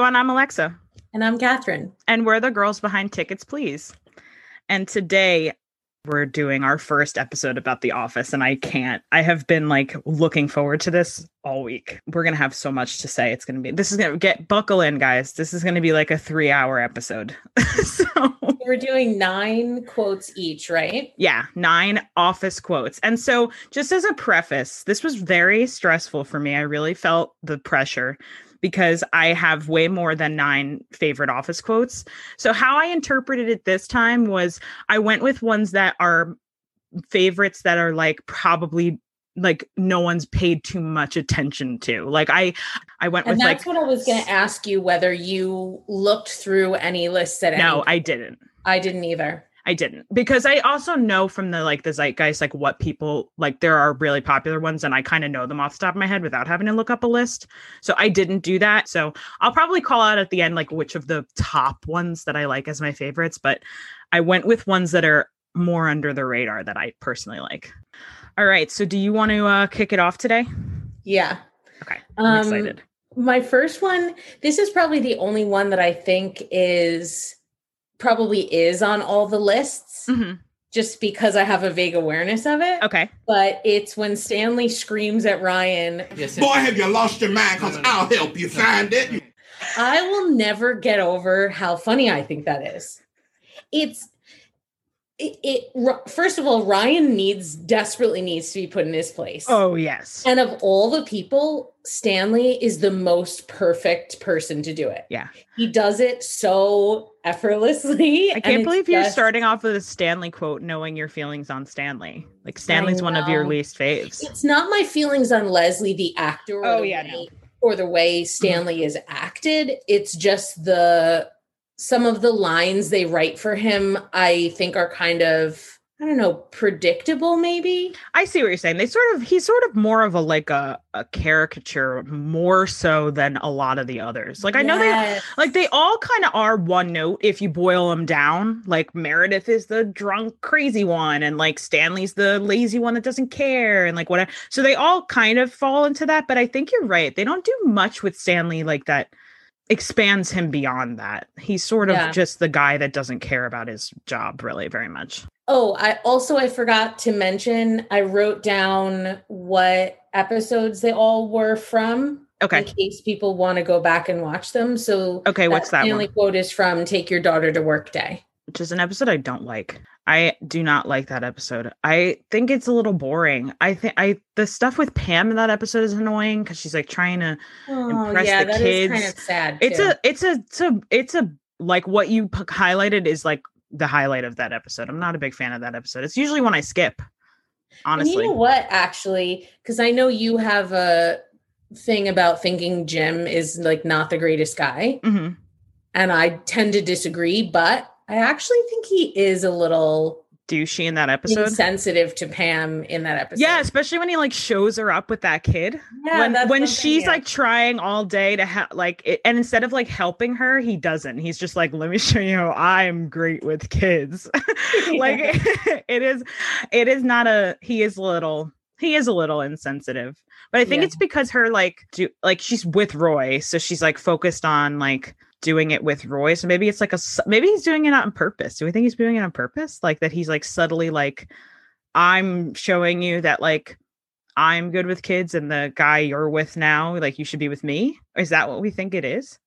everyone. I'm Alexa. And I'm Catherine. And we're the girls behind Tickets, Please. And today we're doing our first episode about The Office, and I have been like looking forward to this all week. We're going to have so much to say. Buckle in, guys. This is going to be like a 3-hour episode. So we're doing 9 quotes each, right? Yeah. 9 Office quotes. And so just as a preface, this was very stressful for me. I really felt the pressure because I have way more than 9 favorite Office quotes. So how I interpreted it this time was I went with ones that are favorites that are like probably like no one's paid too much attention to. Like I went with like... And that's what I was going to ask you, whether you looked through any lists at any... No, I didn't. I didn't either. I didn't, because I also know from the zeitgeist, like what people like, there are really popular ones and I kind of know them off the top of my head without having to look up a list. So I didn't do that. So I'll probably call out at the end, like which of the top ones that I like as my favorites, but I went with ones that are more under the radar that I personally like. All right. So do you want to kick it off today? Yeah. Okay. I'm excited. My first one, this is probably the only one that I think is on all the lists, mm-hmm. just because I have a vague awareness of it. Okay. But it's when Stanley screams at Ryan, "Boy, have you lost your mind? Because I'll help you find it." I will never get over how funny I think that is. First of all, Ryan desperately needs to be put in his place. Oh, yes. And of all the people, Stanley is the most perfect person to do it. Yeah. He does it so effortlessly. I can't believe you're starting off with a Stanley quote, knowing your feelings on Stanley. Like Stanley's one of your least faves. It's not my feelings on Leslie, the actor, or the way Stanley mm-hmm. is acted. It's just some of the lines they write for him, I think are kind of, I don't know, predictable maybe. I see what you're saying. He's sort of more of a caricature more so than a lot of the others. Like I know they all kind of are one note if you boil them down. Like Meredith is the drunk crazy one and like Stanley's the lazy one that doesn't care and like whatever. So they all kind of fall into that, but I think you're right. They don't do much with Stanley like that expands him beyond that. He's sort of just the guy that doesn't care about his job really very much. Oh, I forgot to mention, I wrote down what episodes they all were from. Okay. In case people want to go back and watch them. So okay, what's that? The only quote is from Take Your Daughter to Work Day. Which is an episode I don't like. I do not like that episode. I think it's a little boring. I think the stuff with Pam in that episode is annoying because she's like trying to impress the kids. Is kind of sad. It's like what you highlighted is like the highlight of that episode. I'm not a big fan of that episode. It's usually one I skip. Honestly, and you know what? Actually, because I know you have a thing about thinking Jim is like not the greatest guy, mm-hmm. and I tend to disagree, but I actually think he is a little douchey in that episode. Insensitive to Pam in that episode. Yeah, especially when he like shows her up with that kid. Yeah, when she's like trying all day to and instead of like helping her, he doesn't. He's just like, "Let me show you how I'm great with kids." Like he is a little insensitive. But I think it's because her she's with Roy, so she's like focused on like doing it with Roy. So maybe it's like maybe he's doing it on purpose. Do we think he's doing it on purpose? Like that he's like subtly like, "I'm showing you that like I'm good with kids and the guy you're with now, like you should be with me." Is that what we think it is?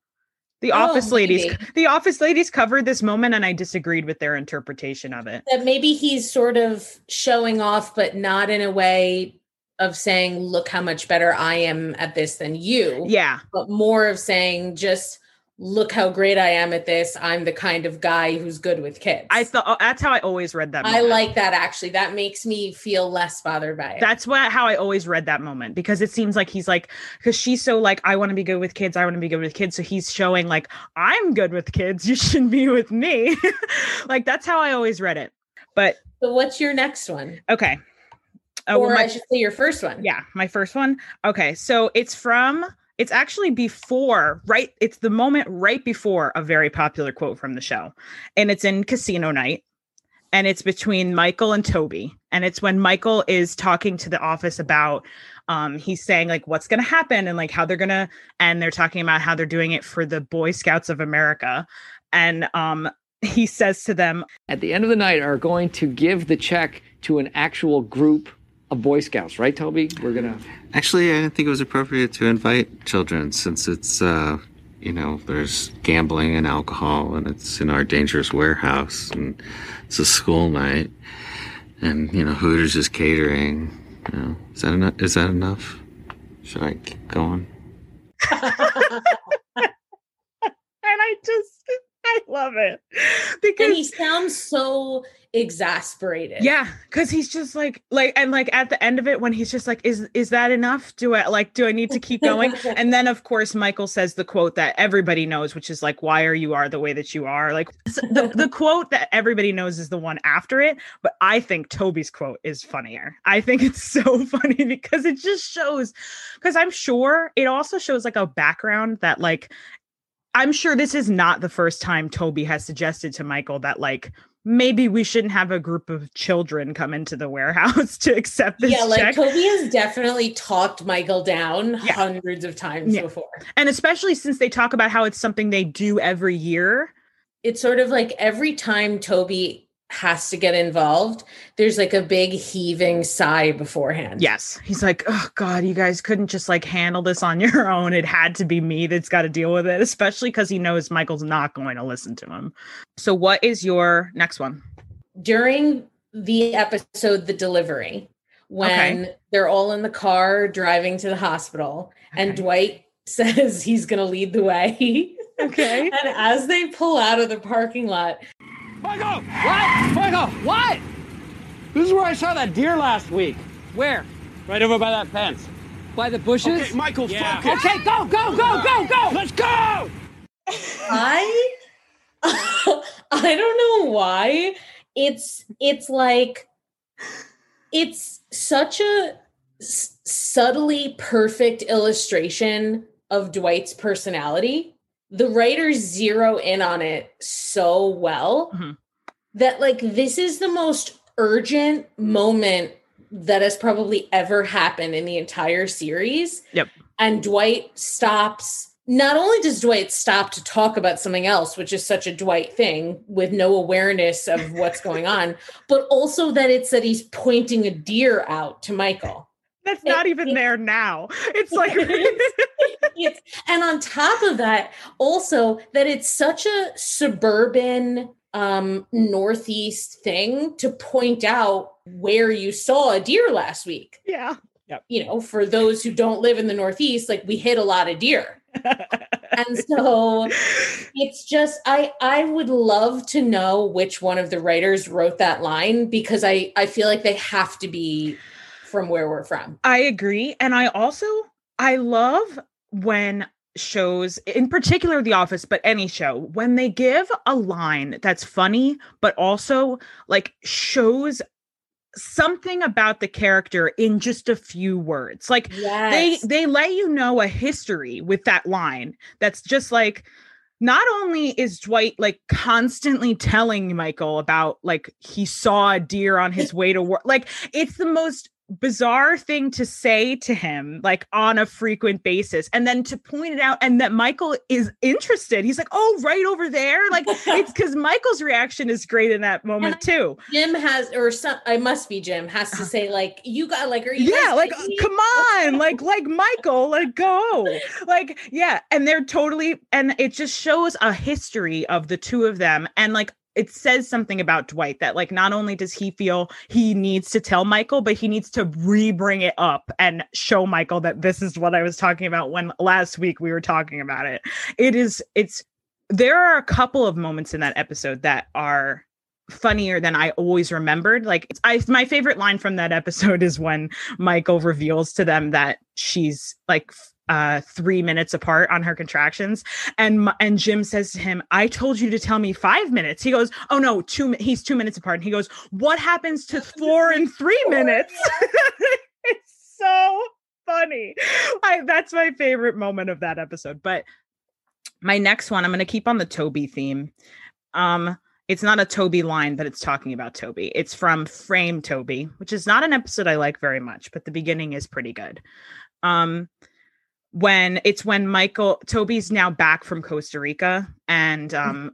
The Office Ladies covered this moment and I disagreed with their interpretation of it. That maybe he's sort of showing off, but not in a way of saying, "Look how much better I am at this than you." Yeah. But more of saying just, "Look how great I am at this. I'm the kind of guy who's good with kids." I thought that's how I always read that moment. I like that actually. That makes me feel less bothered by it. That's how I always read that moment, because it seems like he's like, because she's so like, "I want to be good with kids. I want to be good with kids." So he's showing like, "I'm good with kids. You should be with me." Like that's how I always read it. But so what's your next one? Okay. I should say your first one. Yeah, my first one. Okay, so it's actually before, right? It's the moment right before a very popular quote from the show. And it's in Casino Night. and it's between Michael and Toby. And it's when Michael is talking to the office about, he's saying like, what's going to happen and like how they're going to, and they're talking about how they're doing it for the Boy Scouts of America. And, he says to them, at the end of the night are going to give the check to an actual group of Boy Scouts, right, Toby? We're going to... Actually, I didn't think it was appropriate to invite children since it's, there's gambling and alcohol and it's in our dangerous warehouse and it's a school night and, Hooters is catering. You know, is that enough? Should I keep going? And I love it. Because and he sounds so exasperated. Yeah, because he's just like at the end of it when he's just like, is that enough? Do I need to keep going? And then of course Michael says the quote that everybody knows, which is like, why are you the way that you are? Like the quote that everybody knows is the one after it, but I think Toby's quote is funnier. I think it's so funny because it just shows, because I'm sure it also shows like a background that like, I'm sure this is not the first time Toby has suggested to Michael that like, maybe we shouldn't have a group of children come into the warehouse to accept this check. Yeah, like Toby has definitely talked Michael down hundreds of times before. And especially since they talk about how it's something they do every year. It's sort of like every time Toby has to get involved, there's like a big heaving sigh beforehand. Yes. He's like, oh God, you guys couldn't just like handle this on your own. It had to be me that's got to deal with it, especially because he knows Michael's not going to listen to him. So what is your next one? During the episode, The Delivery, when they're all in the car driving to the hospital and Dwight says he's going to lead the way. Okay. And as they pull out of the parking lot, Michael! What? Michael, what? This is where I saw that deer last week. Where? Right over by that fence. By the bushes? Okay, Michael, focus. Okay, go! Let's go! I don't know why. It's like... It's such a subtly perfect illustration of Dwight's personality. The writers zero in on it so well that like, this is the most urgent moment that has probably ever happened in the entire series. Yep. And Dwight stops. Not only does Dwight stop to talk about something else, which is such a Dwight thing with no awareness of what's going on, but also that he's pointing a deer out to Michael. That's not even there now. It's like... and on top of that, also that it's such a suburban Northeast thing to point out where you saw a deer last week. Yeah. Yep. For those who don't live in the Northeast, like we hit a lot of deer. And so it's just, I would love to know which one of the writers wrote that line because I feel like they have to be from where we're from. I agree. And I love when shows, in particular The Office, but any show, when they give a line that's funny, but also like shows something about the character in just a few words. Like they let you know a history with that line. That's just like, not only is Dwight like constantly telling Michael about like he saw a deer on his way to work. Like it's the most bizarre thing to say to him like on a frequent basis, and then to point it out, and that Michael is interested. He's like, oh, right over there. Like it's because Michael's reaction is great in that moment too. Jim has, or some, I must be Jim, has to say like, you got like, are you like, come on, like Michael, like go, like, yeah. And they're totally, and it just shows a history of the two of them. And like, it says something about Dwight that like, not only does he feel he needs to tell Michael, but he needs to re-bring it up and show Michael that this is what I was talking about when last week we were talking about it. There are a couple of moments in that episode that are funnier than I always remembered. Like my favorite line from that episode is when Michael reveals to them that she's like 3 minutes apart on her contractions, and Jim says to him, I told you to tell me 5 minutes. He goes, oh no, he's 2 minutes apart. And he goes, what happens to 4 and 3 minutes? It's so funny. That's my favorite moment of that episode. But my next one, I'm going to keep on the Toby theme, It's not a Toby line, but it's talking about Toby. It's from Frame Toby, which is not an episode I like very much, but the beginning is pretty good. When Michael, Toby's now back from Costa Rica, and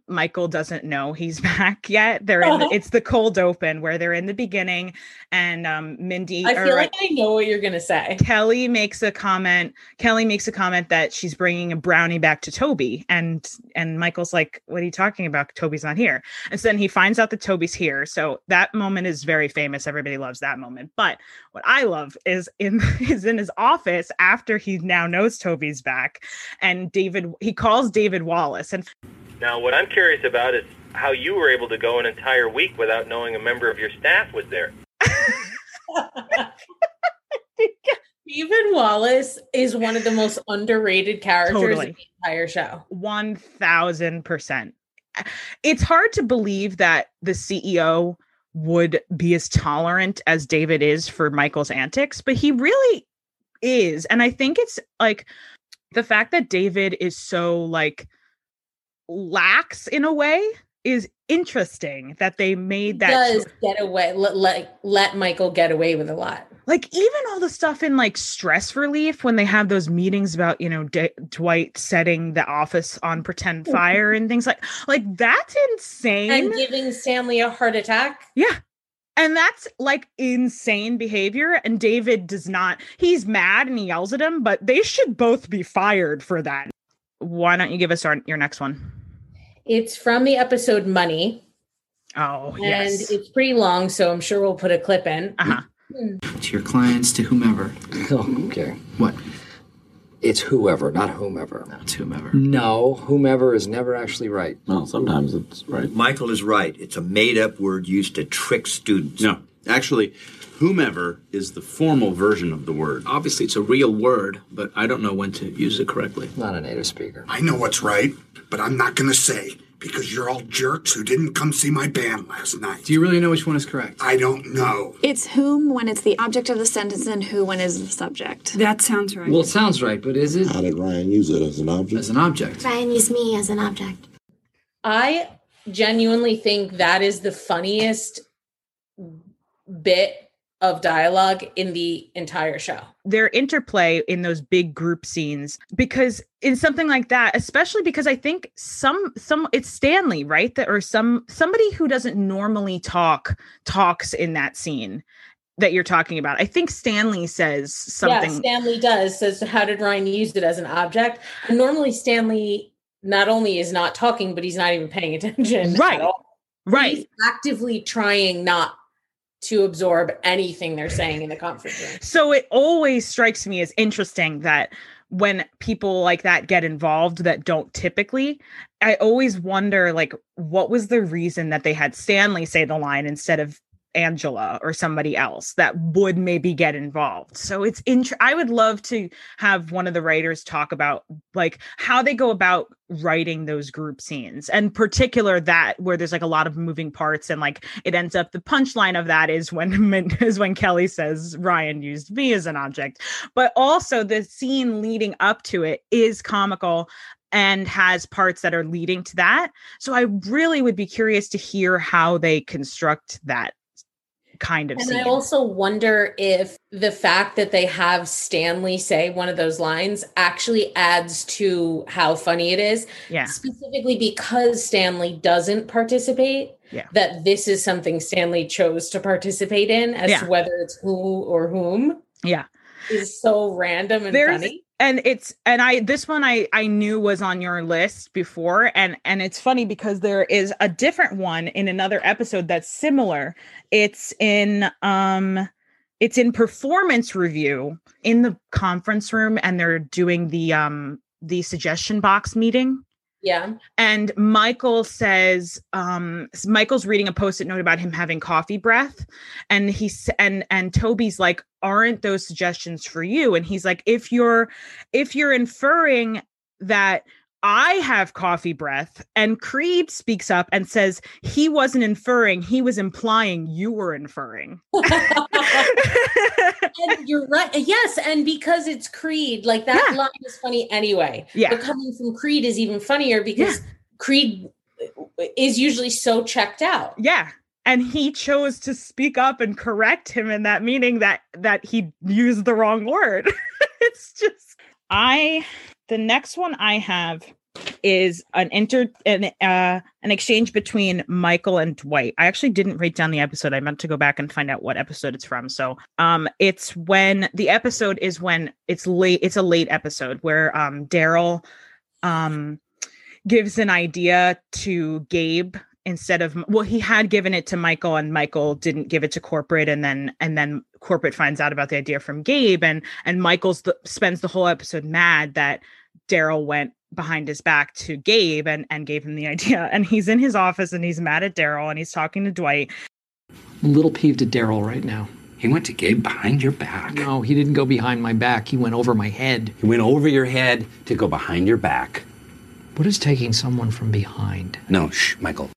Michael doesn't know he's back yet. It's the cold open where they're in the beginning, and Mindy. I feel like I know what you're gonna say. Kelly makes a comment that she's bringing a brownie back to Toby, and Michael's like, "What are you talking about? Toby's not here." And so then he finds out that Toby's here. So that moment is very famous. Everybody loves that moment. But what I love is in his office after he now knows Toby's back, and he calls David Wallace. And now what I'm curious about is how you were able to go an entire week without knowing a member of your staff was there. David Wallace is one of the most underrated characters in the entire show. 1,000%. It's hard to believe that the CEO would be as tolerant as David is for Michael's antics, but he really is. And I think it's like the fact that David is so like lax in a way is interesting, that they made that get away, let Michael get away with a lot. Like even all the stuff in like Stress Relief, when they have those meetings about, you know, Dwight setting the office on pretend fire and things like that's insane. And giving Stanley a heart attack. Yeah. And that's like insane behavior. And David does not, he's mad and he yells at him, but they should both be fired for that. Why don't you give us your next one? It's from the episode Money. Oh, yes. And it's pretty long, so I'm sure we'll put a clip in. Uh-huh. To your clients, to whomever. Oh, okay. What? It's whoever, not whomever. No, it's whomever. No, whomever is never actually right. No, sometimes it's right. Michael is right. It's a made-up word used to trick students. No, actually, whomever is the formal version of the word. Obviously, it's a real word, but I don't know when to use it correctly. Not a native speaker. I know what's right, but I'm not going to say, because you're all jerks who didn't come see my band last night. Do you really know which one is correct? I don't know. It's whom when it's the object of the sentence, and who when it's the subject. That sounds right. Well, it sounds right, but is it? How did Ryan use it as an object? As an object. Ryan used me as an object. I genuinely think that is the funniest bit of dialogue in the entire show. Their interplay in those big group scenes, because in something like that, especially because I think it's Stanley, right? That, or somebody who doesn't normally talks in that scene that you're talking about. I think Stanley says something. Yeah, Stanley says, how did Ryan use it as an object? And normally Stanley not only is not talking, but he's not even paying attention. Right. At all. Right. He's actively trying not to absorb anything they're saying in the conference room. So it always strikes me as interesting that when people like that get involved that don't typically, I always wonder, like, what was the reason that they had Stanley say the line instead of Angela or somebody else that would maybe get involved. So it's I would love to have one of the writers talk about like how they go about writing those group scenes, and particular that where there's like a lot of moving parts, and like it ends up the punchline of that is when Kelly says Ryan used me as an object, but also the scene leading up to it is comical and has parts that are leading to that. So I really would be curious to hear how they construct that kind of and scene. I also wonder if the fact that they have Stanley say one of those lines actually adds to how funny it is. Yeah. Specifically because Stanley doesn't participate. Yeah. That this is something Stanley chose to participate in, as to whether it's who or whom. Yeah. Is so random and funny. And this one I knew was on your list before. And it's funny because there is a different one in another episode that's similar. It's in Performance Review in the conference room, and they're doing the suggestion box meeting. Yeah. And Michael says, Michael's reading a Post-it note about him having coffee breath. And he's Toby's like, aren't those suggestions for you? And he's like, if you're inferring that I have coffee breath, and Creed speaks up and says, he wasn't inferring, he was implying you were inferring. And you're right. Yes. And because it's Creed, like that line is funny anyway. Yeah. But coming from Creed is even funnier because Creed is usually so checked out. Yeah. And he chose to speak up and correct him in that meeting that he used the wrong word. It's just, the next one I have is an exchange between Michael and Dwight. I actually didn't write down the episode. I meant to go back and find out what episode it's from. So it's when the episode is when it's late. It's a late episode where Daryl gives an idea to Gabe instead of, well, he had given it to Michael and Michael didn't give it to corporate. And then corporate finds out about the idea from Gabe and Michael's spends the whole episode mad that Daryl went behind his back to Gabe and gave him the idea. And he's in his office and he's mad at Daryl and he's talking to Dwight. I'm a little peeved at Daryl right now. He went to Gabe behind your back. No, he didn't go behind my back. He went over my head. He went over your head to go behind your back. What is taking someone from behind? No, shh, Michael.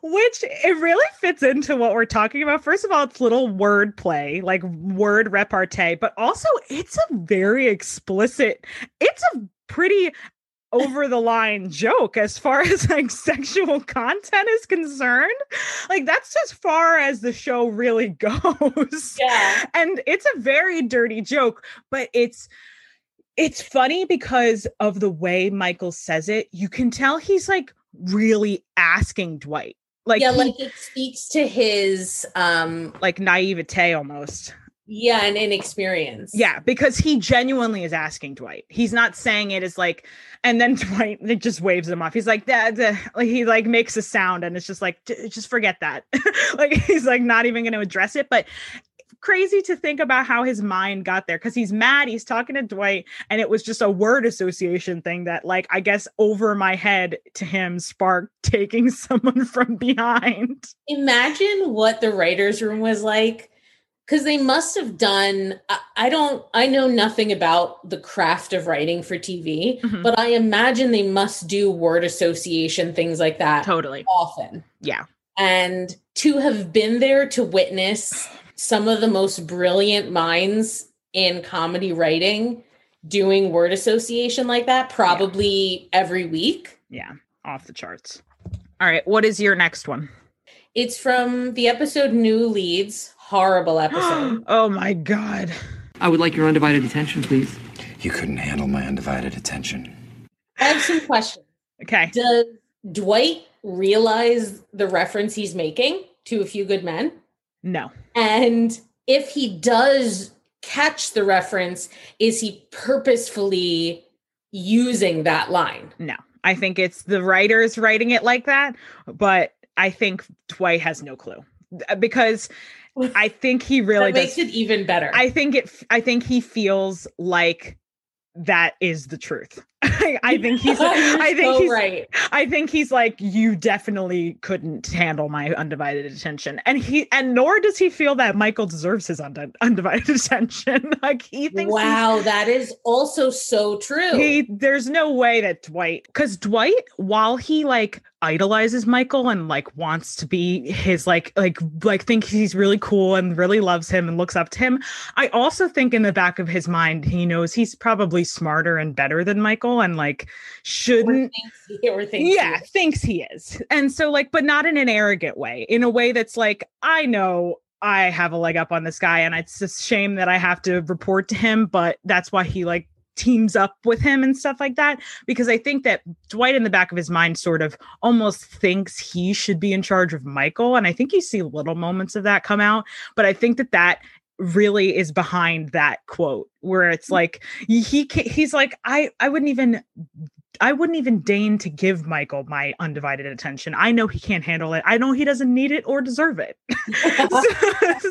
Which it really fits into what we're talking about. First of all, it's little word play, like word repartee, but also it's a very explicit, it's a pretty over the line joke as far as like sexual content is concerned. Like that's as far as the show really goes. Yeah. And it's a very dirty joke, but it's funny because of the way Michael says it. You can tell he's like really asking Dwight. Like, yeah, like it speaks to his like naivete almost. Yeah, and inexperience. Yeah, because he genuinely is asking Dwight. He's not saying it as like, and then Dwight just waves him off. He's like that, like he like makes a sound, and it's just like just forget that. Like he's like not even going to address it. But crazy to think about how his mind got there, because he's mad. He's talking to Dwight, and it was just a word association thing that, like, I guess over my head to him sparked taking someone from behind. Imagine what the writer's room was like, because they must have done, I know nothing about the craft of writing for TV, mm-hmm. but I imagine they must do word association, things like that. Totally. Often. Yeah. And to have been there to witness some of the most brilliant minds in comedy writing doing word association like that, probably every week. Yeah, off the charts. All right, what is your next one? It's from the episode New Leads, horrible episode. Oh my God. I would like your undivided attention, please. You couldn't handle my undivided attention. I have some questions. Okay. Does Dwight realize the reference he's making to A Few Good Men? No. And if he does catch the reference, is he purposefully using that line? No, I think it's the writers writing it like that. But I think Dwight has no clue because I think he really does. That makes it even better. I think he feels like that is the truth. I think he's like, you definitely couldn't handle my undivided attention. And nor does he feel that Michael deserves his undivided attention. Like he thinks, wow, that is also so true. There's no way that Dwight, while he like idolizes Michael and like wants to be his like thinks he's really cool and really loves him and looks up to him, I also think in the back of his mind, he knows he's probably smarter and better than Michael and like shouldn't thinks he is. And so like, but not in an arrogant way, in a way that's like, I know I have a leg up on this guy and it's a shame that I have to report to him, but that's why he like teams up with him and stuff like that, because I think that Dwight in the back of his mind sort of almost thinks he should be in charge of Michael. And I think you see little moments of that come out, but I think that really is behind that quote where it's like, he's like, I wouldn't even deign to give Michael my undivided attention. I know he can't handle it. I know he doesn't need it or deserve it.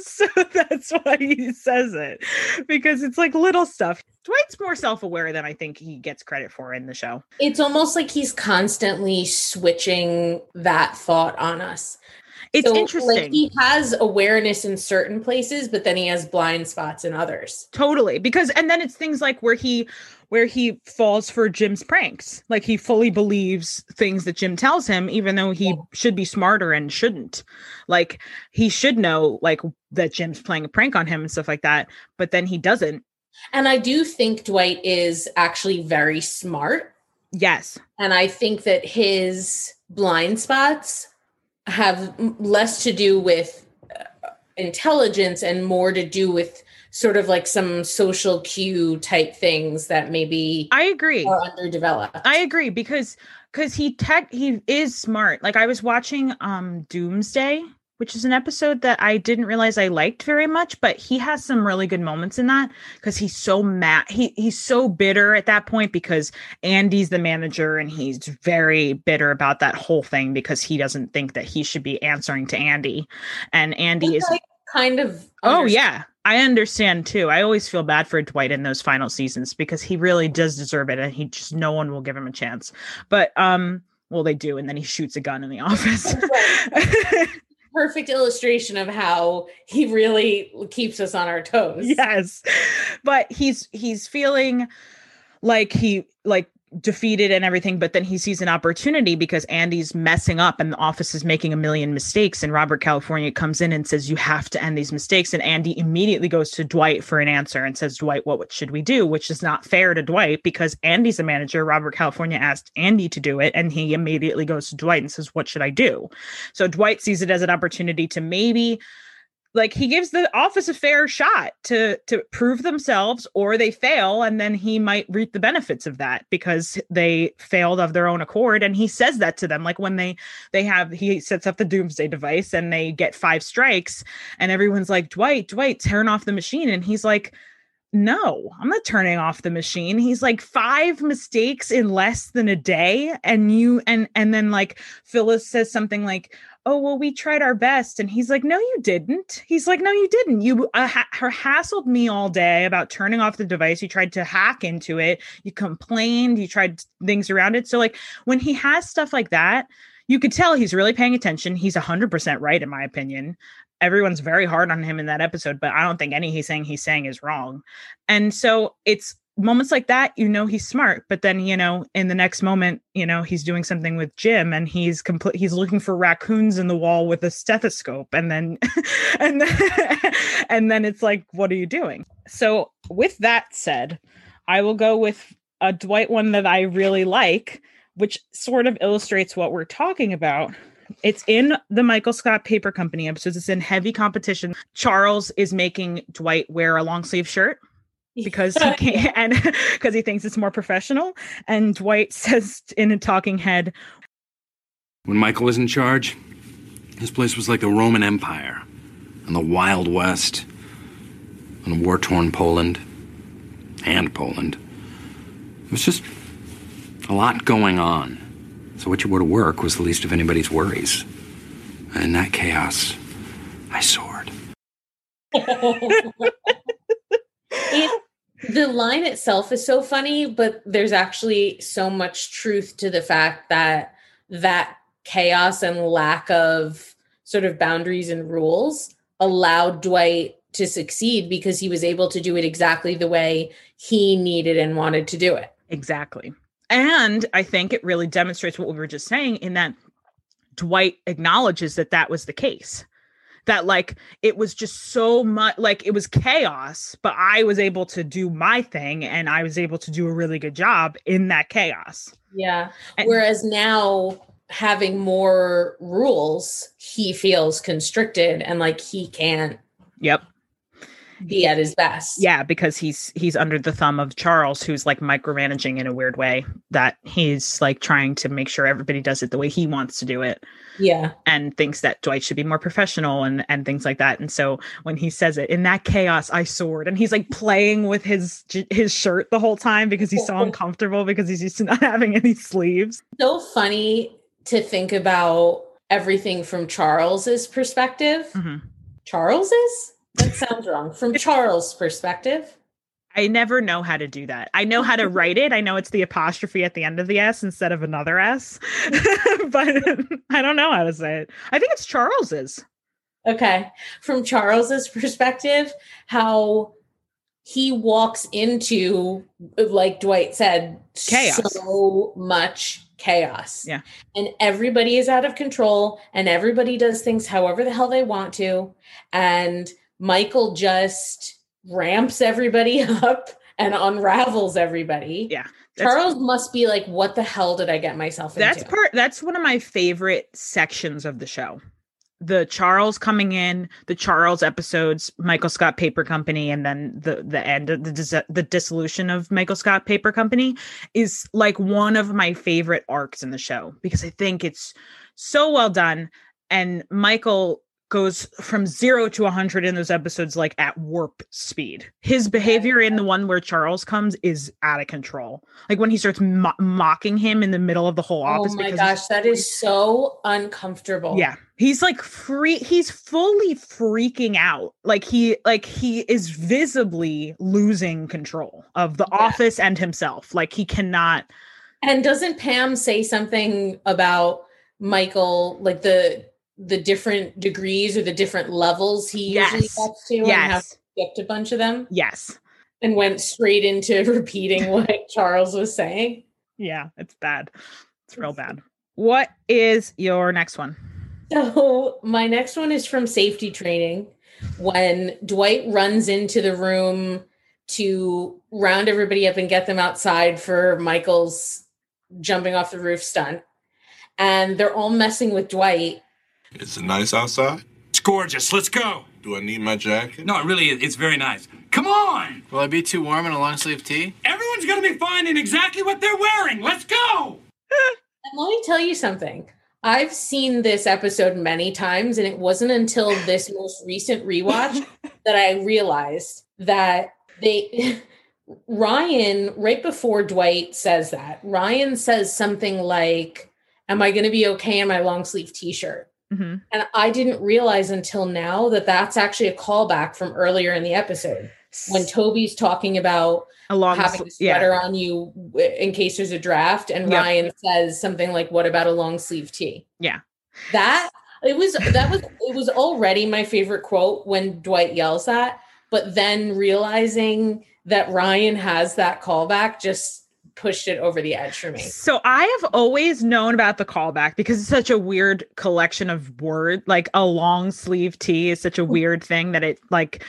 so that's why he says it, because it's like little stuff. Dwight's more self-aware than I think he gets credit for in the show. It's almost like he's constantly switching that thought on us. It's interesting. Like, he has awareness in certain places, but then he has blind spots in others. Totally. Because, and then it's things like where he falls for Jim's pranks. Like he fully believes things that Jim tells him, even though he should be smarter and shouldn't. Like he should know like that Jim's playing a prank on him and stuff like that, but then he doesn't. And I do think Dwight is actually very smart. Yes. And I think that his blind spots have less to do with intelligence and more to do with sort of like some social cue type things that maybe I agree are underdeveloped. I agree because he is smart. Like I was watching Doomsday, which is an episode that I didn't realize I liked very much, but he has some really good moments in that because he's so mad. He's so bitter at that point because Andy's the manager and he's very bitter about that whole thing because he doesn't think that he should be answering to Andy. And Andy is like, kind of. Oh, yeah. I understand too. I always feel bad for Dwight in those final seasons because he really does deserve it and he just, no one will give him a chance. But, well, they do. And then he shoots a gun in the office. Perfect illustration of how he really keeps us on our toes. Yes. But he's feeling like he like defeated and everything, but then he sees an opportunity because Andy's messing up and the office is making a million mistakes. And Robert California comes in and says, you have to end these mistakes. And Andy immediately goes to Dwight for an answer and says, Dwight, what should we do? Which is not fair to Dwight because Andy's the manager. Robert California asked Andy to do it. And he immediately goes to Dwight and says, what should I do? So Dwight sees it as an opportunity to maybe like he gives the office a fair shot to prove themselves or they fail. And then he might reap the benefits of that because they failed of their own accord. And he says that to them, like when he sets up the doomsday device and they get 5 strikes and everyone's like, Dwight, turn off the machine. And he's like, no, I'm not turning off the machine. He's like 5 mistakes in less than a day. And then like Phyllis says something like, oh, well, we tried our best. And he's like, no, you didn't. He's like, no, you didn't. You hassled me all day about turning off the device. You tried to hack into it. You complained. You tried things around it. So like when he has stuff like that, you could tell he's really paying attention. He's 100% right, in my opinion. Everyone's very hard on him in that episode, but I don't think any he's saying is wrong. And so it's moments like that, you know, he's smart, but then, you know, in the next moment, you know, he's doing something with Jim and he's looking for raccoons in the wall with a stethoscope. And then, and then it's like, what are you doing? So with that said, I will go with a Dwight one that I really like, which sort of illustrates what we're talking about. It's in the Michael Scott Paper Company episodes. It's in Heavy Competition. Charles is making Dwight wear a long sleeve shirt because he can't, and because he thinks it's more professional. And Dwight says in a talking head, when Michael was in charge, his place was like the Roman Empire and the Wild West and war-torn Poland and Poland. It was just a lot going on. So what you wore to work was the least of anybody's worries. And in that chaos, I soared. The line itself is so funny, but there's actually so much truth to the fact that that chaos and lack of sort of boundaries and rules allowed Dwight to succeed because he was able to do it exactly the way he needed and wanted to do it. Exactly. And I think it really demonstrates what we were just saying in that Dwight acknowledges that that was the case, that like, it was just so much, like it was chaos, but I was able to do my thing and I was able to do a really good job in that chaos. Yeah. Whereas now having more rules, he feels constricted and like, he can't. Yep. Be at his best. Yeah, because he's under the thumb of Charles, who's like micromanaging in a weird way that he's like trying to make sure everybody does it the way he wants to do it. Yeah. And thinks that Dwight should be more professional and things like that. And so when he says it, in that chaos, I soared. And he's like playing with his shirt the whole time because he's so uncomfortable because he's used to not having any sleeves. So funny to think about everything from Charles's perspective. Mm-hmm. Charles's? That sounds wrong. From Charles' perspective. I never know how to do that. I know how to write it. I know it's the apostrophe at the end of the S instead of another S. But I don't know how to say it. I think it's Charles's. Okay. From Charles's perspective, how he walks into, like Dwight said, chaos. So much chaos. Yeah. And everybody is out of control and everybody does things however the hell they want to. And Michael just ramps everybody up and unravels everybody. Yeah. Charles must be like, what the hell did I get myself into? That's one of my favorite sections of the show. The Charles coming in, the Charles episodes, Michael Scott Paper Company, and then the end of the dissolution of Michael Scott Paper Company is like one of my favorite arcs in the show, because I think it's so well done. And Michael goes from 0 to 100 in those episodes, like at warp speed. His behavior in the one where Charles comes is out of control. Like when he starts mocking him in the middle of the whole office. Oh my gosh, that is so uncomfortable. Yeah. He's like he's fully freaking out. Like he is visibly losing control of the office and himself. Like he cannot. And doesn't Pam say something about Michael, like the different degrees or the different levels he usually gets to and how he skipped a bunch of them? Yes. And went straight into repeating what Charles was saying. Yeah, it's bad. It's real bad. What is your next one? So my next one is from Safety Training, when Dwight runs into the room to round everybody up and get them outside for Michael's jumping off the roof stunt. And they're all messing with Dwight. Is it nice outside? It's gorgeous. Let's go. Do I need my jacket? No, really, it's very nice. Come on! Will I be too warm in a long-sleeve tee? Everyone's going to be fine in exactly what they're wearing. Let's go! And let me tell you something. I've seen this episode many times, and it wasn't until this most recent rewatch that I realized that Ryan, right before Dwight says that, Ryan says something like, am I going to be okay in my long sleeve t-shirt? Mm-hmm. And I didn't realize until now that that's actually a callback from earlier in the episode when Toby's talking about having a sweater on you in case there's a draft. And Ryan says something like, what about a long sleeve tee? Yeah. It was already my favorite quote when Dwight yells that, but then realizing that Ryan has that callback just pushed it over the edge for me. So I have always known about the callback because it's such a weird collection of words. Like a long sleeve tee is such a weird thing that it like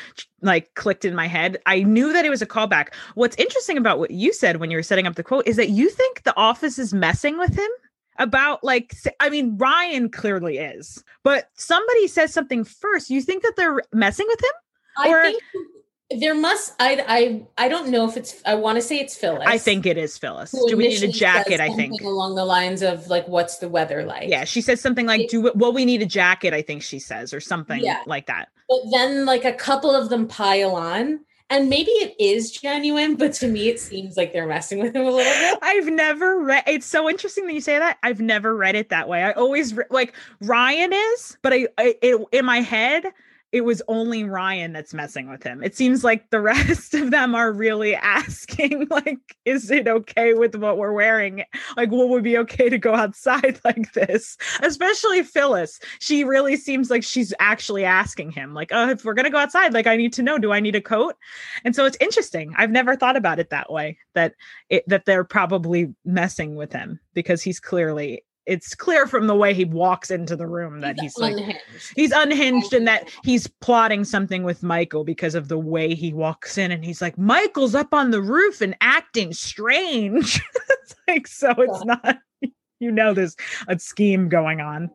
clicked in my head. I knew that it was a callback. What's interesting about what you said when you were setting up the quote is that you think the office is messing with him about, like, I mean, Ryan clearly is, but somebody says something first. You think that they're messing with him? Or I think there must, I don't know if it's, I want to say it's Phyllis. I think it is Phyllis. Do we need a jacket? I think along the lines of like, what's the weather like? Yeah. She says something like, we need a jacket. I think she says, or something like that. But then like a couple of them pile on, and maybe it is genuine, but to me, it seems like they're messing with him a little bit. It's so interesting that you say that. I've never read it that way. I always like Ryan is, but I in my head, it was only Ryan that's messing with him. It seems like the rest of them are really asking, like, is it okay with what we're wearing? Like, will we be okay to go outside like this? Especially Phyllis. She really seems like she's actually asking him, like, oh, if we're going to go outside, like, I need to know, do I need a coat? And so it's interesting. I've never thought about it that way, that they're probably messing with him because it's clear from the way he walks into the room that he's like, he's unhinged, and that he's plotting something with Michael because of the way he walks in. And he's like, Michael's up on the roof and acting strange. It's like, so it's not, there's a scheme going on.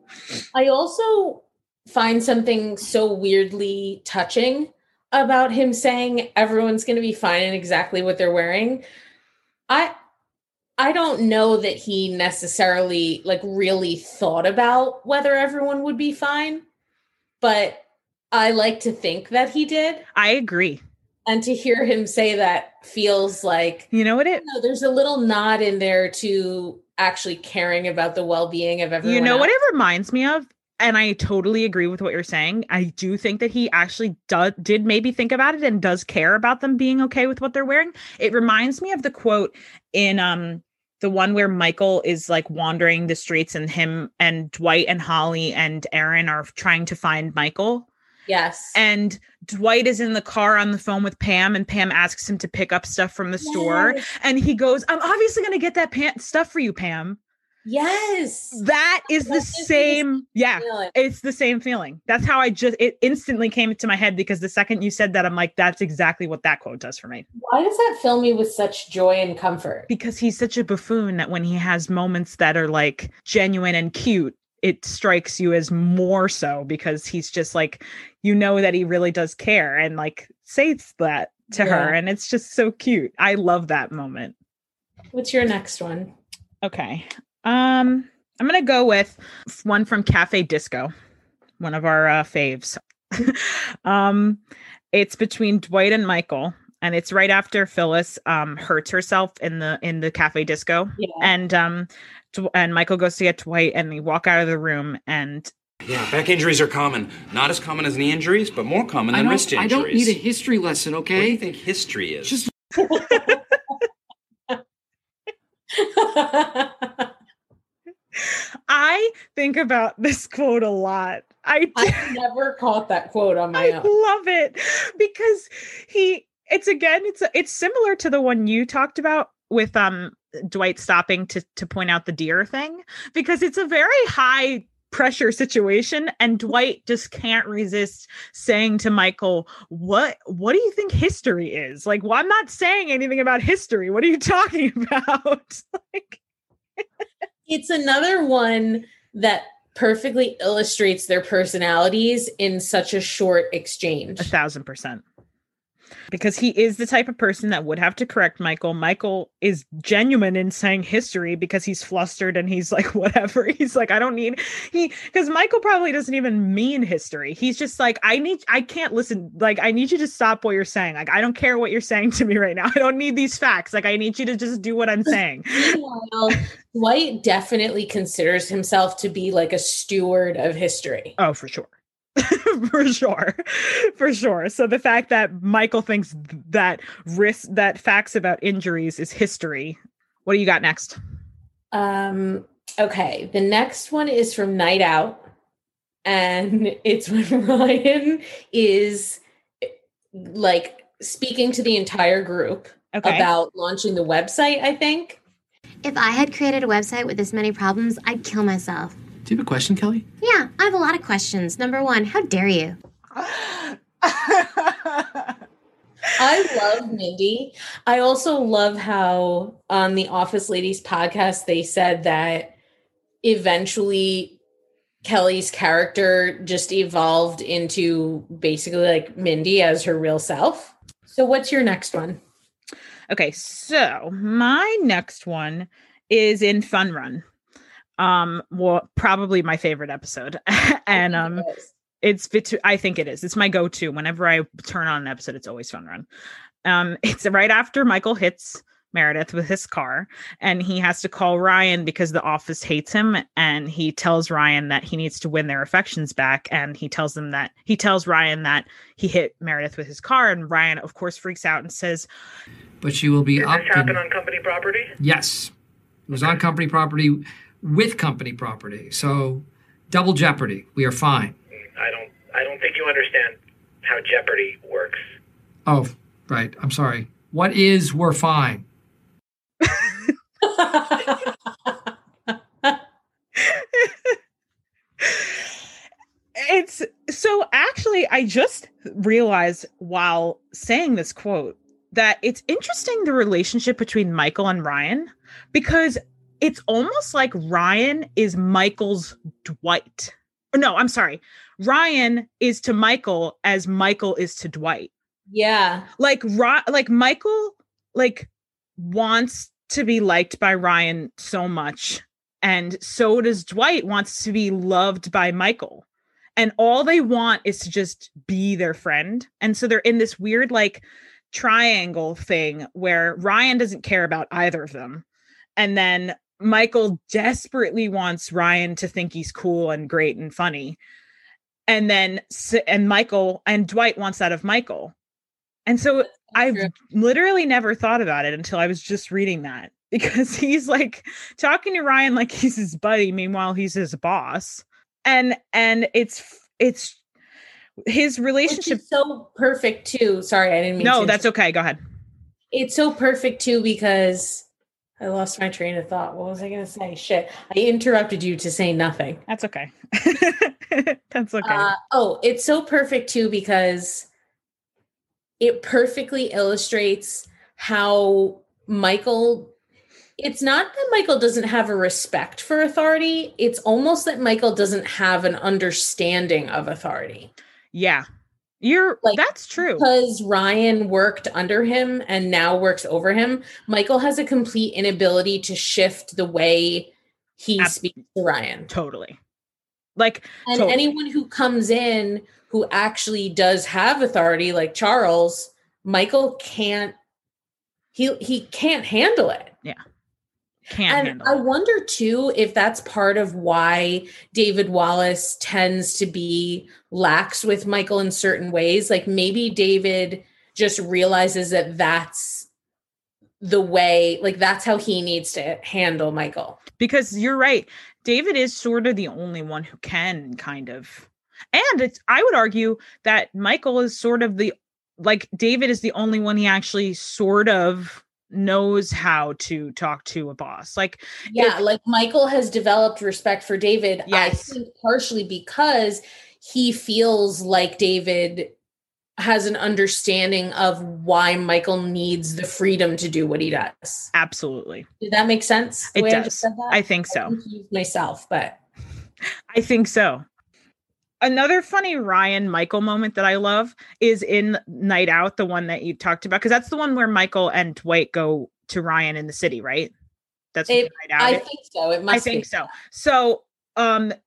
I also find something so weirdly touching about him saying everyone's going to be fine in exactly what they're wearing. I don't know that he necessarily like really thought about whether everyone would be fine, but I like to think that he did. I agree. And to hear him say that feels like, there's a little nod in there to actually caring about the well-being of everyone. What it reminds me of? And I totally agree with what you're saying. I do think that he actually did maybe think about it and does care about them being okay with what they're wearing. It reminds me of the quote in the one where Michael is like wandering the streets, and him and Dwight and Holly and Aaron are trying to find Michael. Yes. And Dwight is in the car on the phone with Pam, and Pam asks him to pick up stuff from the store. And he goes, I'm obviously going to get that stuff for you, Pam. Yes. That is the same. Yeah. It's the same feeling. That's how it instantly came into my head, because the second you said that, I'm like, that's exactly what that quote does for me. Why does that fill me with such joy and comfort? Because he's such a buffoon that when he has moments that are like genuine and cute, it strikes you as more so, because he's just like, you know, that he really does care and like says that to her. And it's just so cute. I love that moment. What's your next one? Okay. I'm going to go with one from Cafe Disco, one of our faves. It's between Dwight and Michael, and it's right after Phyllis hurts herself in the Cafe Disco. Yeah. And Michael goes to get Dwight, and they walk out of the room, and yeah, back injuries are common. Not as common as knee injuries, but more common than wrist injuries. I don't need a history lesson, okay? What do you think history is? Just I think about this quote a lot. I never caught that quote on my own. I love it, because it's similar to the one you talked about with Dwight stopping to point out the deer thing, because it's a very high pressure situation, and Dwight just can't resist saying to Michael, what do you think history is? Like, well, I'm not saying anything about history. What are you talking about? Like, it's another one that perfectly illustrates their personalities in such a short exchange. 1,000%. Because he is the type of person that would have to correct Michael. Michael is genuine in saying history because he's flustered and he's like, whatever. He's like, because Michael probably doesn't even mean history. He's just like, I can't listen. Like, I need you to stop what you're saying. Like, I don't care what you're saying to me right now. I don't need these facts. Like, I need you to just do what I'm saying. Meanwhile, Dwight definitely considers himself to be like a steward of history. Oh, for sure. For sure. So the fact that Michael thinks that facts about injuries is history. What do you got next? Okay. The next one is from Night Out. And it's when Ryan is like speaking to the entire group about launching the website, I think. If I had created a website with this many problems, I'd kill myself. Do you have a question, Kelly? Yeah, I have a lot of questions. Number one, how dare you? I love Mindy. I also love how on the Office Ladies podcast, they said that eventually Kelly's character just evolved into basically like Mindy as her real self. So what's your next one? Okay, so my next one is in Fun Run. Well, probably my favorite episode. And I think it is. It's my go-to. Whenever I turn on an episode, it's always Fun Run. It's right after Michael hits Meredith with his car, and he has to call Ryan because the office hates him, and he tells Ryan that he needs to win their affections back, and he tells Ryan that he hit Meredith with his car, and Ryan of course freaks out and says, but she will be up. Did this happen on company property? Yes. It was on company property. With company property. So double jeopardy. We are fine. I don't think you understand how jeopardy works. Oh, right. I'm sorry. What is we're fine? It's so actually I just realized while saying this quote that it's interesting the relationship between Michael and Ryan, because it's almost like Ryan is Michael's Dwight. No, I'm sorry. Ryan is to Michael as Michael is to Dwight. Yeah. Like Michael like wants to be liked by Ryan so much. And so does Dwight wants to be loved by Michael. And all they want is to just be their friend. And so they're in this weird like triangle thing where Ryan doesn't care about either of them. And then Michael desperately wants Ryan to think he's cool and great and funny. And then, Dwight wants that of Michael. And so I've literally never thought about it until I was just reading that, because he's like talking to Ryan like he's his buddy. Meanwhile, he's his boss. And it's his relationship. It's so perfect too. Sorry, I didn't mean to. No, that's okay. Go ahead. It's so perfect too, because I lost my train of thought. What was I going to say? Shit. I interrupted you to say nothing. That's okay. That's okay. Oh, it's so perfect too, because it perfectly illustrates how Michael, it's not that Michael doesn't have a respect for authority. It's almost that Michael doesn't have an understanding of authority. Yeah. That's true. Because Ryan worked under him and now works over him. Michael has a complete inability to shift the way he speaks to Ryan. Totally. Anyone who comes in who actually does have authority, like Charles, Michael can't, he can't handle it. Yeah. I wonder too, if that's part of why David Wallace tends to be lax with Michael in certain ways. Like maybe David just realizes that that's the way, like that's how he needs to handle Michael. Because you're right. David is sort of the only one who can kind of, and I would argue that Michael is sort of David is the only one he actually sort of knows how to talk to a boss. Michael has developed respect for David. Yes. I think partially because he feels like David has an understanding of why Michael needs the freedom to do what he does. Absolutely. Did that make sense? It does. I just said that? I think so. I'm confused myself, but I think so. Another funny Ryan Michael moment that I love is in Night Out, the one that you talked about, because that's the one where Michael and Dwight go to Ryan in the city, right? That's Night Out. I think so. It must. I think so. So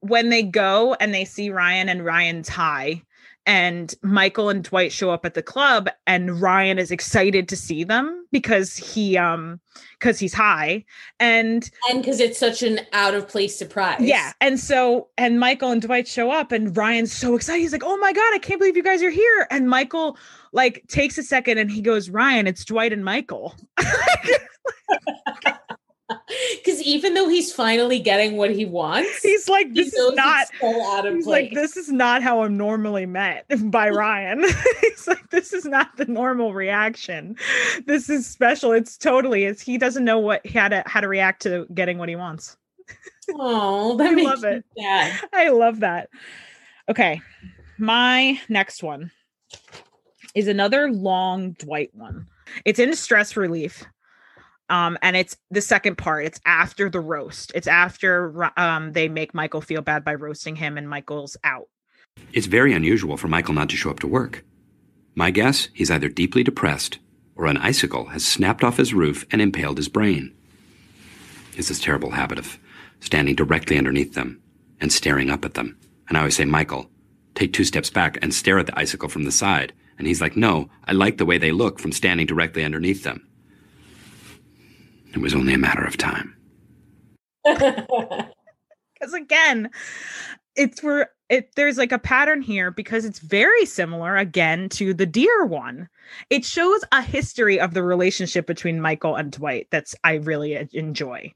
when they go and they see Ryan and Ryan's high, and Michael and Dwight show up at the club, and Ryan is excited to see them because he's high and because it's such an out of place surprise. Yeah, and Michael and Dwight show up, and Ryan's so excited. He's like, "Oh my God, I can't believe you guys are here!" And Michael takes a second and he goes, "Ryan, it's Dwight and Michael." Because even though he's finally getting what he wants, he's like, "This is not out of place. Like, this is not how I'm normally met by Ryan." He's like, "This is not the normal reaction. This is special." He doesn't know how to react to getting what he wants. Oh, that makes me sad. I love that. Okay, my next one is another long Dwight one. It's in Stress Relief. And it's the second part. It's after the roast. It's after they make Michael feel bad by roasting him, and Michael's out. It's very unusual for Michael not to show up to work. My guess, he's either deeply depressed or an icicle has snapped off his roof and impaled his brain. It's this terrible habit of standing directly underneath them and staring up at them. And I always say, "Michael, take two steps back and stare at the icicle from the side." And he's like, "No, I like the way they look from standing directly underneath them." It was only a matter of time. Because again, there's a pattern here, because it's very similar again to the deer one. It shows a history of the relationship between Michael and Dwight that's I really enjoy.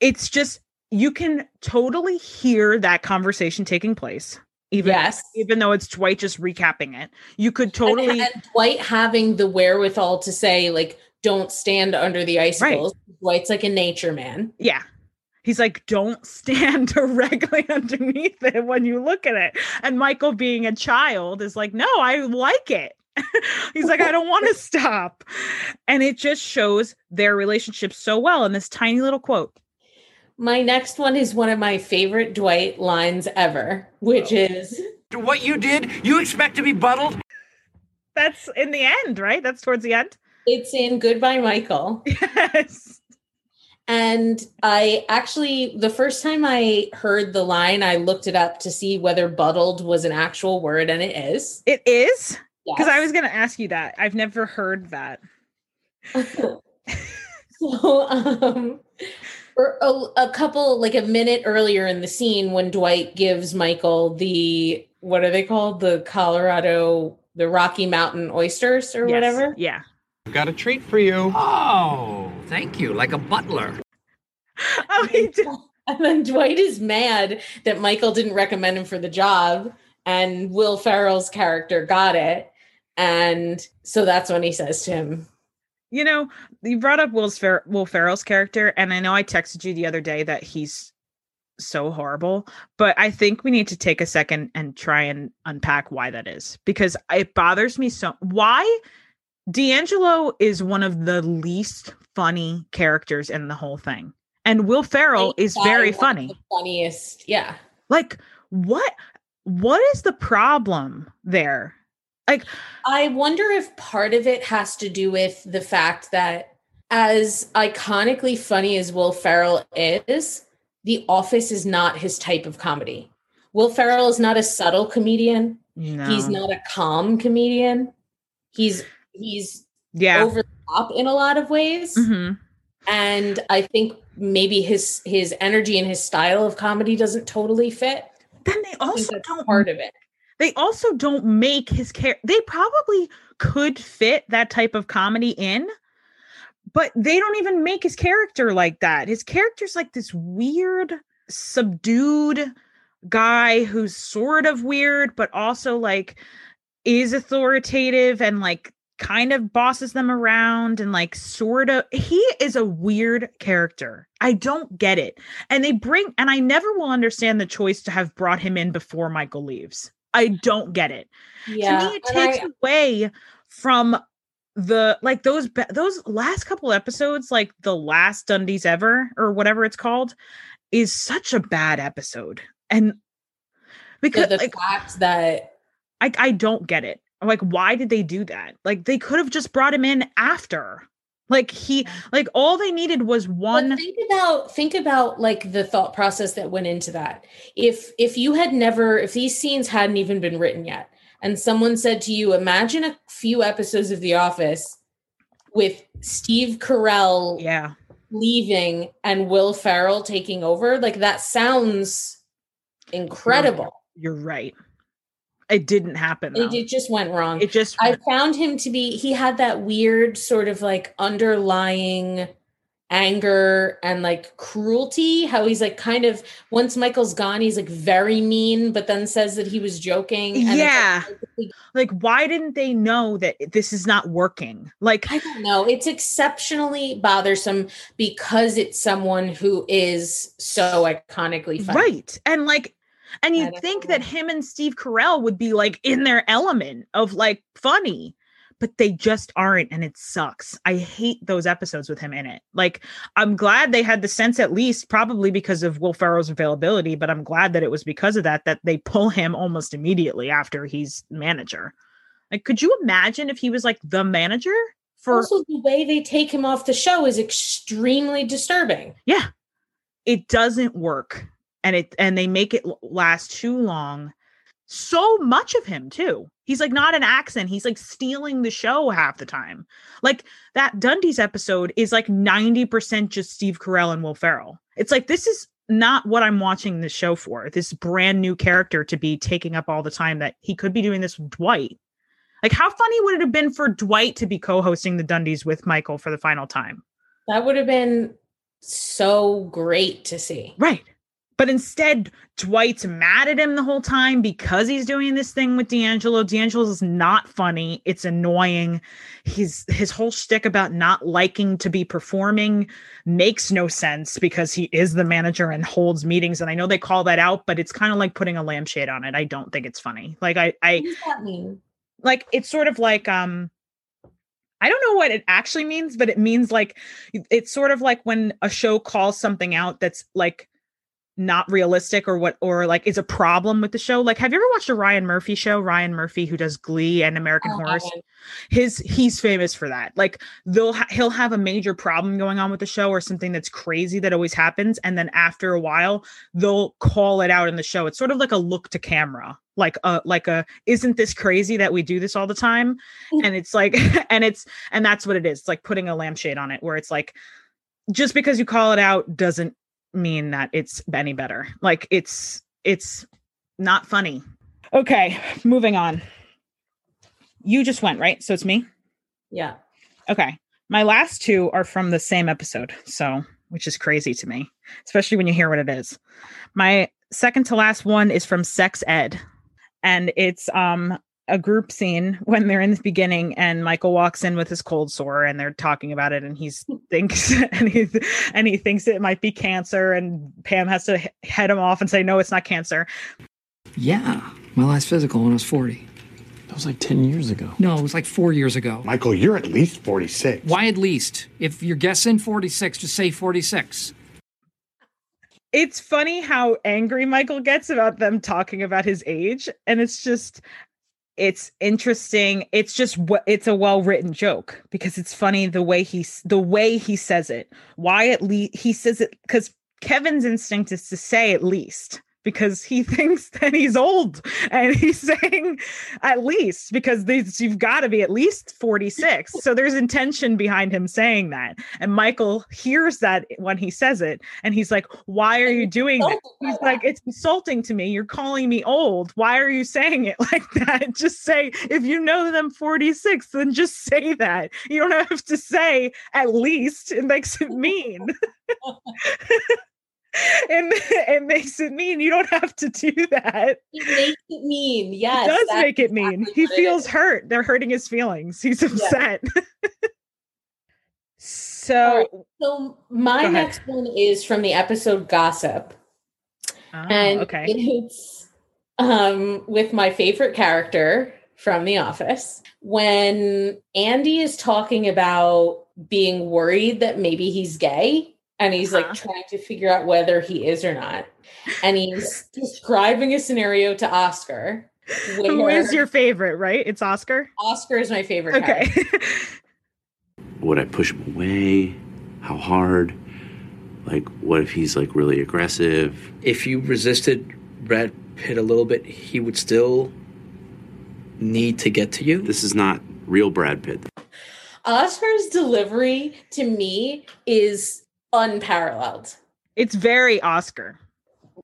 It's just, you can totally hear that conversation taking place. Even though it's Dwight just recapping it, you could totally. And Dwight having the wherewithal to say, like, "Don't stand under the icicles." Right. Dwight's like a nature man. Yeah. He's like, "Don't stand directly underneath it when you look at it." And Michael, being a child, is like, "No, I like it." He's like, "I don't want to stop." And it just shows their relationship so well in this tiny little quote. My next one is one of my favorite Dwight lines ever, which is, "What you did, you expect to be buttled?" That's in the end, right? That's towards the end. It's in Goodbye, Michael. Yes. And I actually, the first time I heard the line, I looked it up to see whether buttled was an actual word, and it is. It is? Because yes. I was going to ask you that. I've never heard that. A couple, a minute earlier in the scene, when Dwight gives Michael the, what are they called? The Rocky Mountain oysters or whatever. Yeah. "I've got a treat for you." "Oh, thank you. Like a butler." Oh, he did. And then Dwight is mad that Michael didn't recommend him for the job, and Will Ferrell's character got it. And so that's when he says to him, You know, you brought up Will Ferrell's character, and I know I texted you the other day that he's so horrible, but I think we need to take a second and try and unpack why that is, because it bothers me so. Why? Deangelo is one of the least funny characters in the whole thing, and Will Ferrell is very funny. Funniest, yeah. Like, what? What is the problem there? Like, I wonder if part of it has to do with the fact that, as iconically funny as Will Ferrell is, The Office is not his type of comedy. Will Ferrell is not a subtle comedian. No. He's not a calm comedian. He's over the top in a lot of ways. Mm-hmm. And I think maybe his energy and his style of comedy doesn't totally fit. Then they also don't part of it. They also don't make his character. They probably could fit that type of comedy in, but they don't even make his character like that. His character's like this weird, subdued guy who's sort of weird, but also like is authoritative and like kind of bosses them around and like sort of, he is a weird character. I don't get it. And I never will understand the choice to have brought him in before Michael leaves. I don't get it. Yeah. To me, it takes away from the, like, those last couple episodes, like the last Dundies ever or whatever it's called, is such a bad episode. And because so the fact that I don't get it. Like, why did they do that? Like, they could have just brought him in after. Like, all they needed was one. But think about like the thought process that went into that. If these scenes hadn't even been written yet, and someone said to you, imagine a few episodes of The Office with Steve Carell leaving and Will Ferrell taking over. Like, that sounds incredible. You're right. It didn't happen. It just went wrong. I found him to be, he had that weird sort of like underlying anger and like cruelty, how he's like kind of, once Michael's gone, he's like very mean, but then says that he was joking. And yeah. Like, why didn't they know that this is not working? Like, I don't know. It's exceptionally bothersome because it's someone who is so iconically funny. Right. And like, and you'd think that him and Steve Carell would be like in their element of like funny, but they just aren't. And it sucks. I hate those episodes with him in it. Like, I'm glad they had the sense, at least probably because of Will Ferrell's availability, but I'm glad that it was because of that they pull him almost immediately after he's manager. Like, could you imagine if he was like the manager? Also, the way they take him off the show is extremely disturbing. Yeah, it doesn't work. And they make it last too long. So much of him too. He's like not an accent. He's like stealing the show half the time. Like, that Dundee's episode is like 90% just Steve Carell and Will Ferrell. It's like, this is not what I'm watching this show for. This brand new character to be taking up all the time that he could be doing this with Dwight. Like, how funny would it have been for Dwight to be co-hosting the Dundees with Michael for the final time? That would have been so great to see. Right. But instead, Dwight's mad at him the whole time because he's doing this thing with Deangelo. Deangelo's not funny. It's annoying. His whole shtick about not liking to be performing makes no sense because he is the manager and holds meetings. And I know they call that out, but it's kind of like putting a lampshade on it. I don't think it's funny. Like, what does that mean? Like, it's sort of like, I don't know what it actually means, but it means like, it's sort of like when a show calls something out that's like, not realistic or like is a problem with the show. Like, have you ever watched a Ryan Murphy show? Ryan Murphy, who does Glee and American Horror, he's famous for that. Like, he'll have a major problem going on with the show or something that's crazy that always happens, and then after a while they'll call it out in the show. It's sort of like a look to camera, like a isn't this crazy that we do this all the time? And it's like and that's what it is. It's like putting a lampshade on it, where it's like, just because you call it out doesn't mean that it's any better. Like, it's not funny. Okay, moving on. You just went, right? So it's me? Yeah. Okay. My last two are from the same episode, so, which is crazy to me, especially when you hear what it is. My second to last one is from Sex Ed, and it's a group scene when they're in the beginning and Michael walks in with his cold sore and they're talking about it and he thinks it might be cancer, and Pam has to head him off and say, no, it's not cancer. Yeah. My last physical when I was 40. That was like 10 years ago. No, it was like 4 years ago. Michael, you're at least 46. Why at least? If you're guessing 46, just say 46. It's funny how angry Michael gets about them talking about his age. And it's just... it's interesting. It's just, it's a well-written joke because it's funny the way he says it. Why at least he says it, because Kevin's instinct is to say at least because he thinks that he's old, and he's saying at least because you've got to be at least 46. So there's intention behind him saying that. And Michael hears that when he says it. And he's like, why are you doing that? He's like, it's insulting to me. You're calling me old. Why are you saying it like that? Just say, if you know them 46, then just say that. You don't have to say at least. It makes it mean. And it makes it mean. You don't have to do that. It makes it mean. Yes. It does make it mean. He feels hurt. They're hurting his feelings. He's upset. Yeah. So my next one is from the episode Gossip. Oh, and it's with my favorite character from The Office. When Andy is talking about being worried that maybe he's gay. And he's like trying to figure out whether he is or not. And he's describing a scenario to Oscar. Who is your favorite, right? It's Oscar? Oscar is my favorite. Okay. Would I push him away? How hard? Like, what if he's like really aggressive? If you resisted Brad Pitt a little bit, he would still need to get to you. This is not real Brad Pitt. Oscar's delivery to me is... unparalleled. It's very Oscar.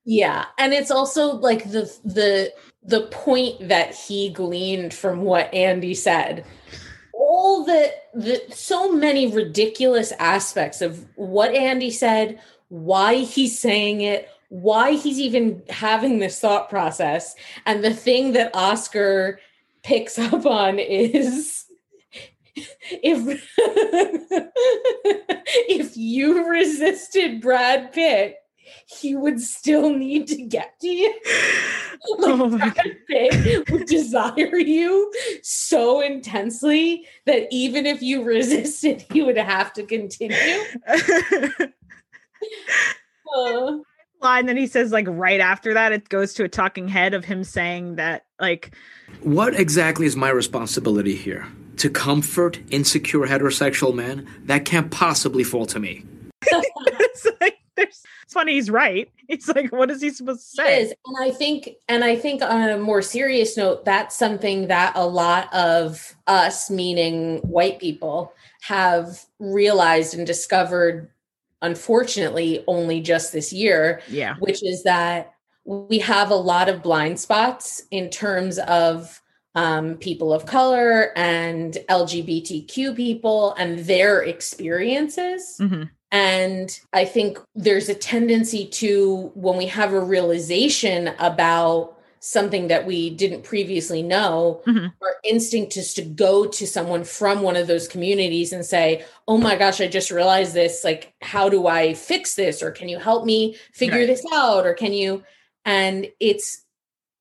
Yeah, and it's also like the point that he gleaned from what Andy said. All the so many ridiculous aspects of what Andy said, why he's saying it, why he's even having this thought process, and the thing that Oscar picks up on is if you resisted Brad Pitt, he would still need to get to you. Like, oh, Brad Pitt would desire you so intensely that even if you resisted, he would have to continue. Line that he says, like, right after that, it goes to a talking head of him saying that, like, what exactly is my responsibility here? To comfort insecure heterosexual men? That can't possibly fall to me. It's funny, he's right. It's like, what is he supposed to say? It is. And I think on a more serious note, that's something that a lot of us, meaning white people, have realized and discovered, unfortunately, only just this year. Yeah. Which is that we have a lot of blind spots in terms of people of color and LGBTQ people and their experiences. Mm-hmm. And I think there's a tendency to, when we have a realization about something that we didn't previously know, mm-hmm. our instinct is to go to someone from one of those communities and say, oh my gosh, I just realized this. Like, how do I fix this? Or can you help me figure this out? Or can you? And it's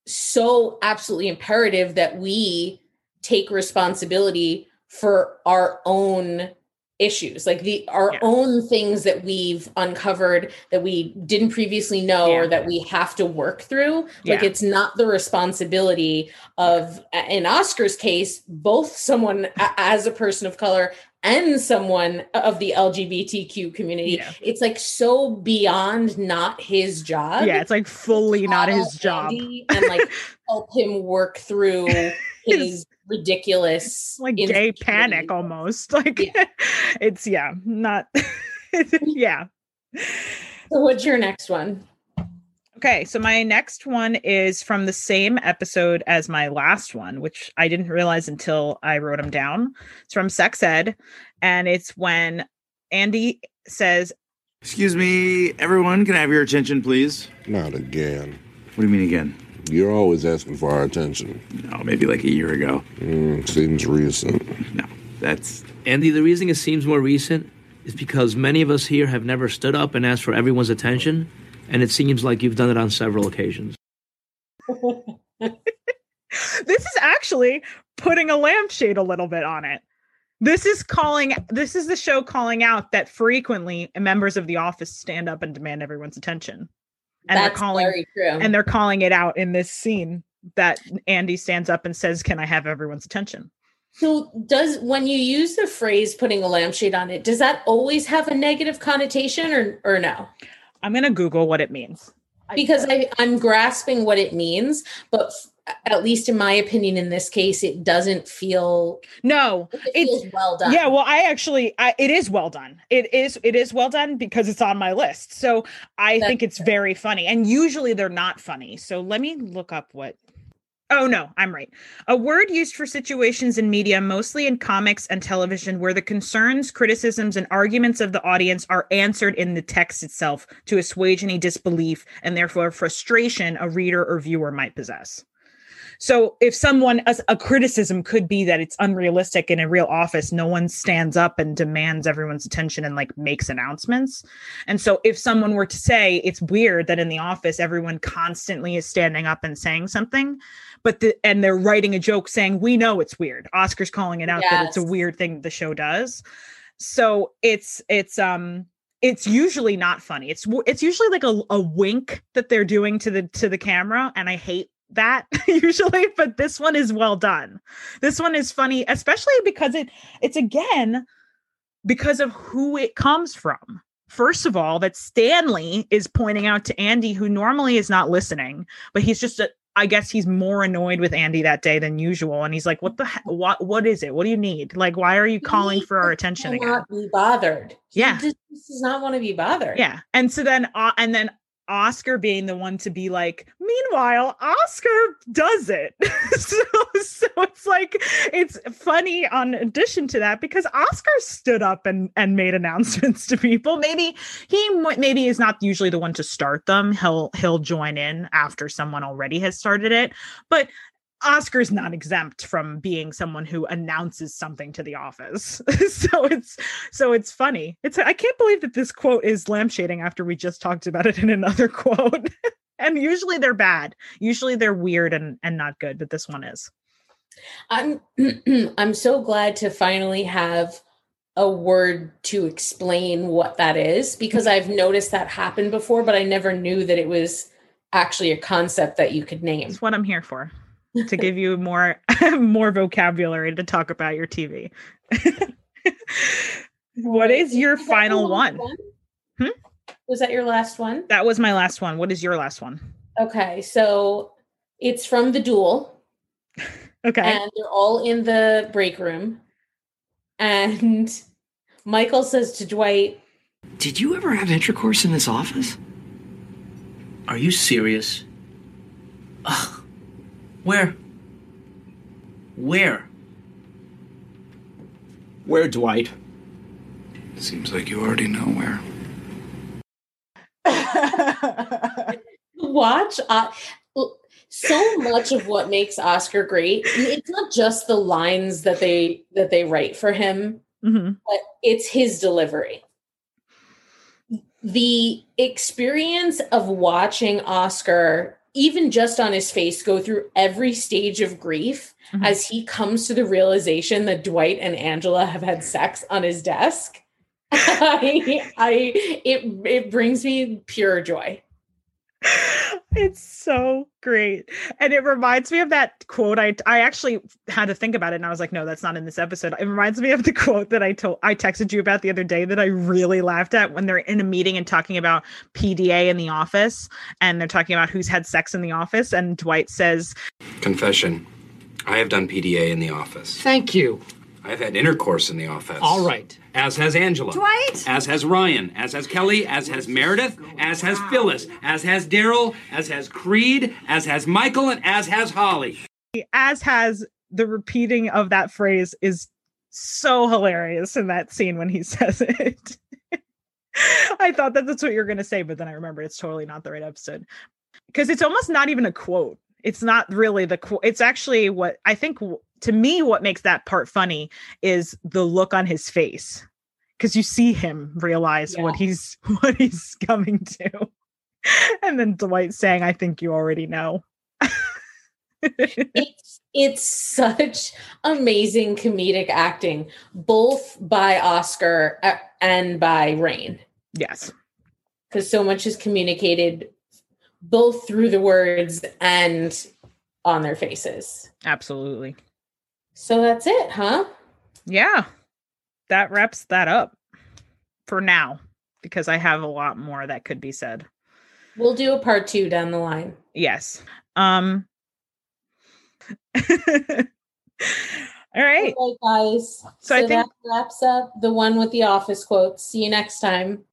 so absolutely imperative that we take responsibility for our own issues, like our own things that we've uncovered that we didn't previously know or that we have to work through. Like, it's not the responsibility of, in Oscar's case, both someone as a person of color and someone of the LGBTQ community. Yeah. It's like so beyond not his job. Yeah, it's like fully not his job. And like help him work through his ridiculous... like gay panic almost. Like it's, not... yeah. So what's your next one? Okay, so my next one is from the same episode as my last one, which I didn't realize until I wrote them down. It's from Sex Ed, and it's when Andy says, "Excuse me, everyone, can I have your attention, please?" Not again. What do you mean again? You're always asking for our attention. No, maybe like a year ago. Seems recent. No, that's... Andy, the reason it seems more recent is because many of us here have never stood up and asked for everyone's attention, and it seems like you've done it on several occasions. This is actually putting a lampshade a little bit on it. This is the show calling out that frequently members of the office stand up and demand everyone's attention. And that's very true. And they're calling it out in this scene that Andy stands up and says, "Can I have everyone's attention?" So when you use the phrase putting a lampshade on it, does that always have a negative connotation or no? I'm going to Google what it means. Because I'm grasping what it means, but at least in my opinion, in this case, it doesn't feel... No, it's well done. Yeah, well, it is well done. It is well done because it's on my list. So I think it's very funny. And usually they're not funny. So let me look up what... Oh, no, I'm right. A word used for situations in media, mostly in comics and television, where the concerns, criticisms, and arguments of the audience are answered in the text itself to assuage any disbelief and therefore frustration a reader or viewer might possess. So if someone, a criticism could be that it's unrealistic in a real office, no one stands up and demands everyone's attention and like makes announcements. And so if someone were to say it's weird that in the office, everyone constantly is standing up and saying something, and they're writing a joke saying, we know it's weird. Oscar's calling it out that it's a weird thing the show does. So it's usually not funny. It's usually like a wink that they're doing to the camera. And I hate that usually, but this one is well done. This one is funny, especially because it's again because of who it comes from. First of all, that Stanley is pointing out to Andy, who normally is not listening, but he's just I guess he's more annoyed with Andy that day than usual, and he's like, what is it? What do you need? Like, why are you calling for our attention again? Not be bothered. Yeah, he just does not want to be bothered. Yeah, and so then Oscar being the one to be like, meanwhile, Oscar does it. so it's like, it's funny on addition to that, because Oscar stood up and made announcements to people. Maybe is not usually the one to start them. He'll join in after someone already has started it. But Oscar's not exempt from being someone who announces something to the office. so it's funny. I can't believe that this quote is lampshading after we just talked about it in another quote. And usually they're bad. Usually they're weird and not good, but this one is. I'm so glad to finally have a word to explain what that is, because I've noticed that happen before, but I never knew that it was actually a concept that you could name. It's what I'm here for. To give you more vocabulary to talk about your TV. What is your final one? Was that your last one? That was my last one. What is your last one? Okay, so it's from The Duel. Okay. And they're all in the break room. And Michael says to Dwight, "Did you ever have intercourse in this office? Are you serious? Ugh. Where? Where, Dwight?" Seems like you already know where. Watch. So much of what makes Oscar great, it's not just the lines that they write for him, but it's his delivery. The experience of watching Oscar, even just on his face, go through every stage of grief as he comes to the realization that Dwight and Angela have had sex on his desk. It brings me pure joy. It's so great. And it reminds me of that quote. I actually had to think about it and I was like, no, that's not in this episode. It reminds me of the quote that I texted you about the other day that I really laughed at, when they're in a meeting and talking about PDA in the office, and they're talking about who's had sex in the office. And Dwight says, "Confession, I have done PDA in the office." Thank you. "I've had intercourse in the office." All right. "As has Angela." Dwight! "As has Ryan. As has Kelly. As has Meredith. As has Phyllis. As has Daryl. As has Creed. As has Michael. And as has Holly." As has, the repeating of that phrase is so hilarious in that scene when he says it. I thought that's what you were going to say, but then I remembered it's totally not the right episode. Because it's almost not even a quote. it's not really the cool. It's actually what I think, to me, what makes that part funny is the look on his face, because you see him realize what he's coming to. And then Dwight saying, I think you already know. It's such amazing comedic acting, both by Oscar and by Rain. Yes. Because so much is communicated both through the words and on their faces. Absolutely. So that's it, huh? Yeah. That wraps that up for now, because I have a lot more that could be said. We'll do a part 2 down the line. Yes. All right. All right, guys. So I think that wraps up the one with the office quotes. See you next time.